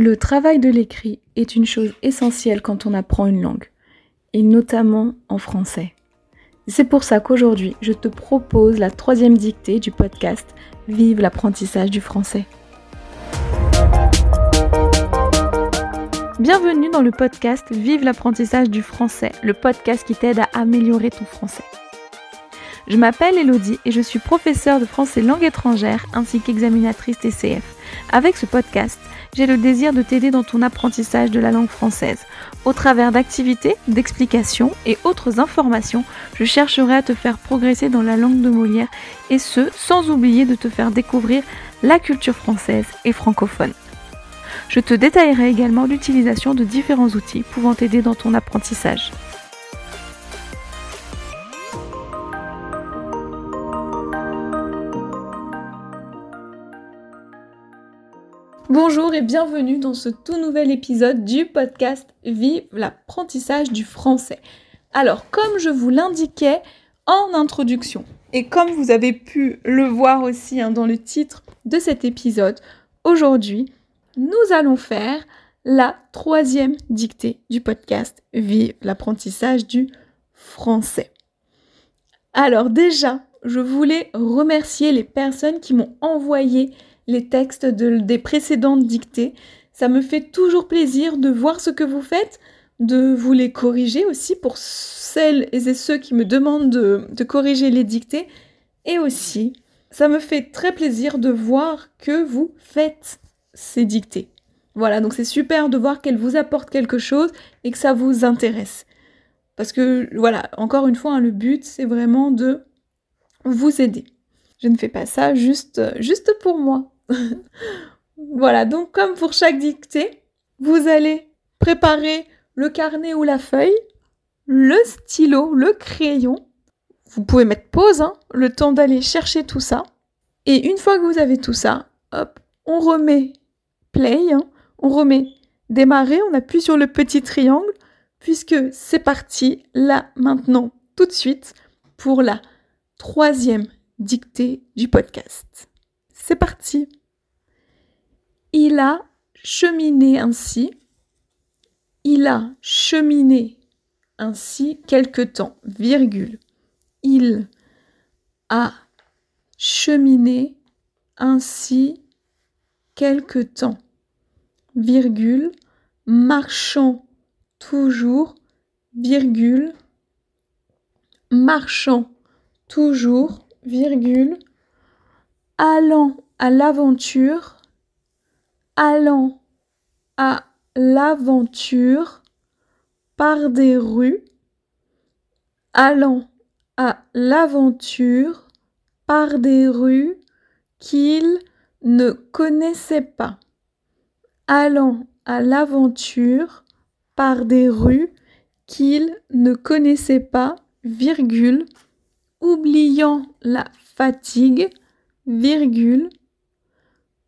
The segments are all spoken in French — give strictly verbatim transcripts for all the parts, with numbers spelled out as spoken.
Le travail de l'écrit est une chose essentielle quand on apprend une langue, et notamment en français. C'est pour ça qu'aujourd'hui, je te propose la troisième dictée du podcast « Vive l'apprentissage du français ». Bienvenue dans le podcast « Vive l'apprentissage du français », le podcast qui t'aide à améliorer ton français. Je m'appelle Élodie et je suis professeure de français langue étrangère ainsi qu'examinatrice T C F. Avec ce podcast, j'ai le désir de t'aider dans ton apprentissage de la langue française. Au travers d'activités, d'explications et autres informations, je chercherai à te faire progresser dans la langue de Molière et ce, sans oublier de te faire découvrir la culture française et francophone. Je te détaillerai également l'utilisation de différents outils pouvant t'aider dans ton apprentissage. Bonjour et bienvenue dans ce tout nouvel épisode du podcast Vive l'apprentissage du français. Alors, comme je vous l'indiquais en introduction, et comme vous avez pu le voir aussi hein, dans le titre de cet épisode, aujourd'hui, nous allons faire la troisième dictée du podcast Vive l'apprentissage du français. Alors déjà, je voulais remercier les personnes qui m'ont envoyé les textes de, des précédentes dictées. Ça me fait toujours plaisir de voir ce que vous faites, de vous les corriger aussi pour celles et ceux qui me demandent de, de corriger les dictées. Et aussi, ça me fait très plaisir de voir que vous faites ces dictées. Voilà, donc c'est super de voir qu'elles vous apportent quelque chose et que ça vous intéresse. Parce que, voilà, encore une fois, hein, le but, c'est vraiment de vous aider. Je ne fais pas ça juste, juste pour moi. Voilà, donc comme pour chaque dictée, vous allez préparer le carnet ou la feuille, le stylo, le crayon. Vous pouvez mettre pause, hein, le temps d'aller chercher tout ça. Et une fois que vous avez tout ça, hop, on remet play, hein, on remet démarrer, on appuie sur le petit triangle, puisque c'est parti, là, maintenant, tout de suite, pour la troisième dictée du podcast. C'est parti. Il a cheminé ainsi. Il a cheminé ainsi quelque temps, virgule. Il a cheminé ainsi quelque temps, virgule, marchant toujours, virgule, marchant toujours, virgule, allant à l'aventure, allant à l'aventure, par des rues, allant à l'aventure, par des rues qu'il ne connaissait pas, allant à l'aventure, par des rues qu'il ne connaissait pas, virgule, oubliant la fatigue, virgule,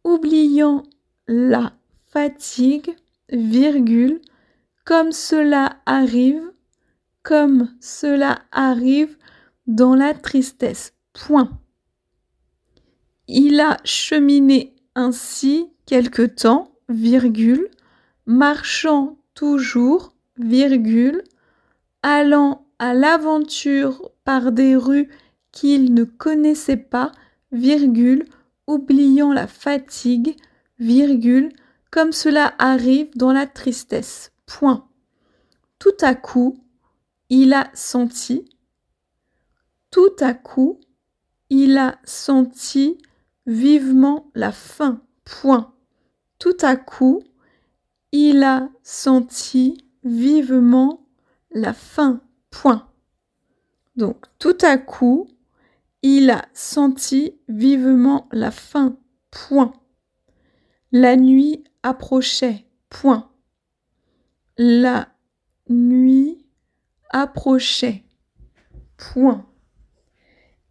oubliant la fatigue, virgule, comme cela arrive, comme cela arrive dans la tristesse, point. Il a cheminé ainsi quelque temps, virgule, marchant toujours, virgule, allant à l'aventure par des rues qu'il ne connaissait pas, virgule, oubliant la fatigue, virgule, comme cela arrive dans la tristesse, point. Tout à coup, il a senti, tout à coup, il a senti vivement la faim, point. Tout à coup, il a senti vivement la faim, point. Donc, tout à coup, il a senti vivement la faim, point. La nuit approchait, point. La nuit approchait, point.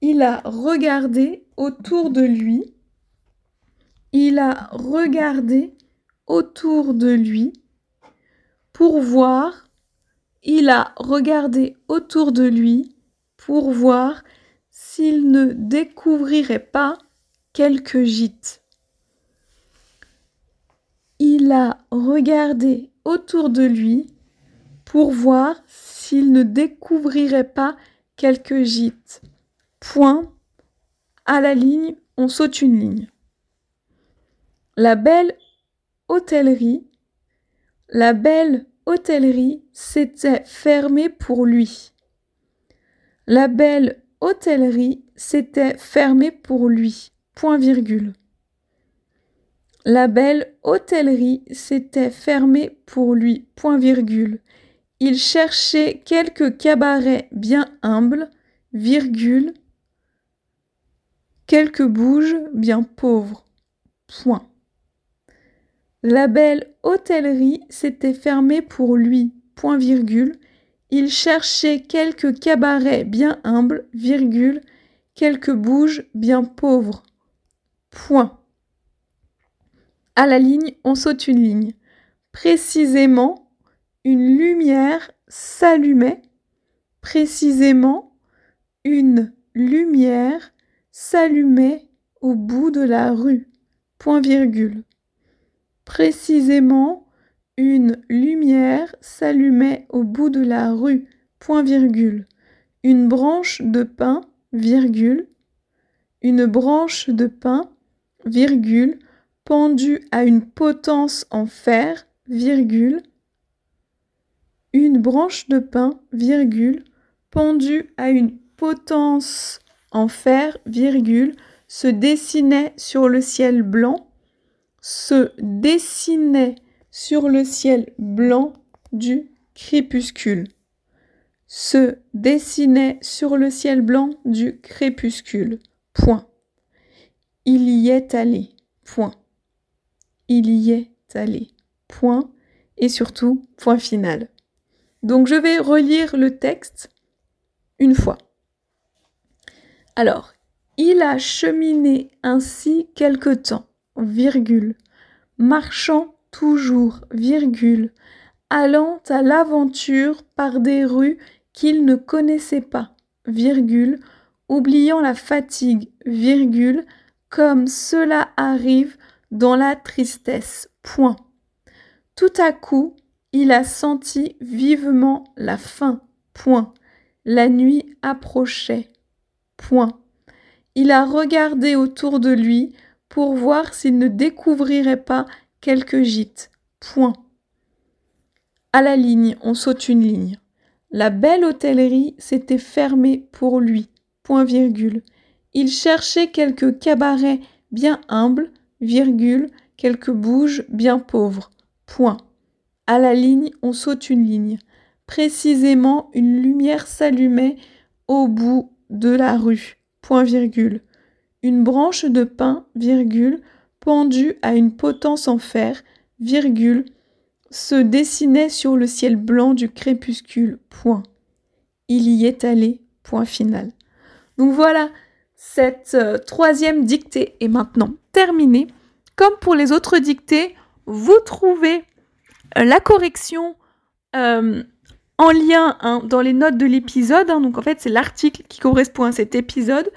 Il a regardé autour de lui. Il a regardé autour de lui pour voir. Il a regardé autour de lui pour voir s'il ne découvrirait pas quelque gîte. Il il a regardé autour de lui pour voir s'il ne découvrirait pas quelques gîtes. Point, à la ligne, on saute une ligne. La belle hôtellerie, la belle hôtellerie s'était fermée pour lui. La belle hôtellerie s'était fermée pour lui. Point virgule. La belle hôtellerie s'était fermée pour lui. Point virgule. Il cherchait quelques cabarets bien humbles, virgule, quelques bouges bien pauvres, point. La belle hôtellerie s'était fermée pour lui, point virgule. Il cherchait quelques cabarets bien humbles, virgule, quelques bouges bien pauvres, point. À la ligne, on saute une ligne. Précisément, une lumière s'allumait, précisément une lumière s'allumait au bout de la rue, point virgule. Précisément une lumière s'allumait au bout de la rue, point virgule. Une branche de pin, virgule, une branche de pin, virgule, pendue à une potence en fer, virgule, une branche de pin, virgule, pendue à une potence en fer, virgule, se dessinait sur le ciel blanc, se dessinait sur le ciel blanc du crépuscule, se dessinait sur le ciel blanc du crépuscule, point. Il y est allé, point. Il y est allé, point, et surtout, point final. Donc, je vais relire le texte une fois. Alors, il a cheminé ainsi quelque temps, virgule, marchant toujours, virgule, allant à l'aventure par des rues qu'il ne connaissait pas, virgule, oubliant la fatigue, virgule, comme cela arrive dans la tristesse, point. Tout à coup, il a senti vivement la faim, point. La nuit approchait, point. Il a regardé autour de lui pour voir s'il ne découvrirait pas quelques gîtes, point. À la ligne, on saute une ligne. La belle hôtellerie s'était fermée pour lui, point virgule. Il cherchait quelques cabarets bien humbles, virgule, quelques bouges bien pauvres, point. À la ligne, on saute une ligne. Précisément, une lumière s'allumait au bout de la rue, point virgule. Une branche de pin, virgule, pendue à une potence en fer, virgule, se dessinait sur le ciel blanc du crépuscule, point. Il y est allé, point final. Donc voilà, cette euh, troisième dictée est maintenant terminée. Comme pour les autres dictées, vous trouvez la correction euh, en lien hein, dans les notes de l'épisode, hein, donc en fait c'est l'article qui correspond à cet épisode.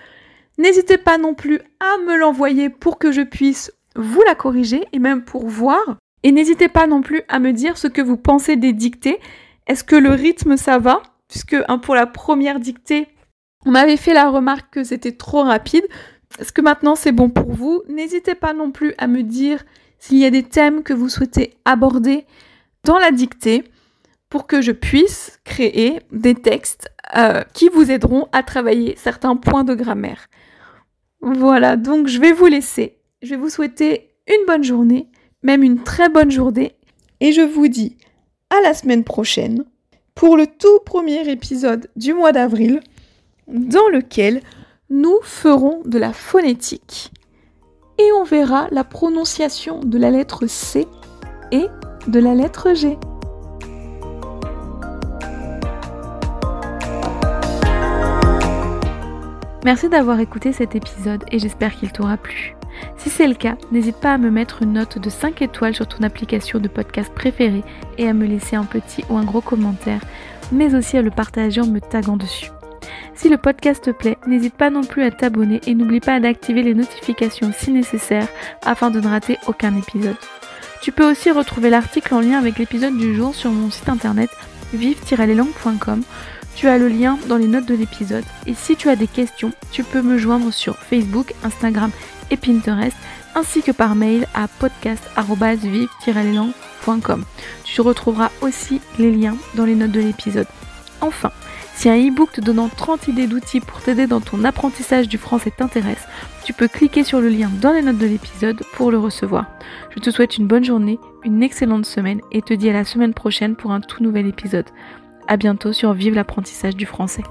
N'hésitez pas non plus à me l'envoyer pour que je puisse vous la corriger et même pour voir. Et n'hésitez pas non plus à me dire ce que vous pensez des dictées. Est-ce que le rythme ça va ? Puisque hein, pour la première dictée, on m'avait fait la remarque que c'était trop rapide. Est-ce que maintenant c'est bon pour vous ? N'hésitez pas non plus à me dire s'il y a des thèmes que vous souhaitez aborder dans la dictée pour que je puisse créer des textes euh, qui vous aideront à travailler certains points de grammaire. Voilà, donc je vais vous laisser. Je vais vous souhaiter une bonne journée, même une très bonne journée. Et je vous dis à la semaine prochaine pour le tout premier épisode du mois d'avril dans lequel nous ferons de la phonétique. Et on verra la prononciation de la lettre C et de la lettre G. Merci d'avoir écouté cet épisode et j'espère qu'il t'aura plu. Si c'est le cas, n'hésite pas à me mettre une note de cinq étoiles sur ton application de podcast préférée et à me laisser un petit ou un gros commentaire, mais aussi à le partager en me taguant dessus. Si le podcast te plaît, n'hésite pas non plus à t'abonner et n'oublie pas d'activer les notifications si nécessaire afin de ne rater aucun épisode. Tu peux aussi retrouver l'article en lien avec l'épisode du jour sur mon site internet vive tiret les langues point com. Tu as le lien dans les notes de l'épisode. Et si tu as des questions, tu peux me joindre sur Facebook, Instagram et Pinterest, ainsi que par mail à podcast arobase vive tiret les langues point com. Tu retrouveras aussi les liens dans les notes de l'épisode. Enfin, si un e-book te donnant trente idées d'outils pour t'aider dans ton apprentissage du français t'intéresse, tu peux cliquer sur le lien dans les notes de l'épisode pour le recevoir. Je te souhaite une bonne journée, une excellente semaine et te dis à la semaine prochaine pour un tout nouvel épisode. À bientôt sur Vive l'apprentissage du français.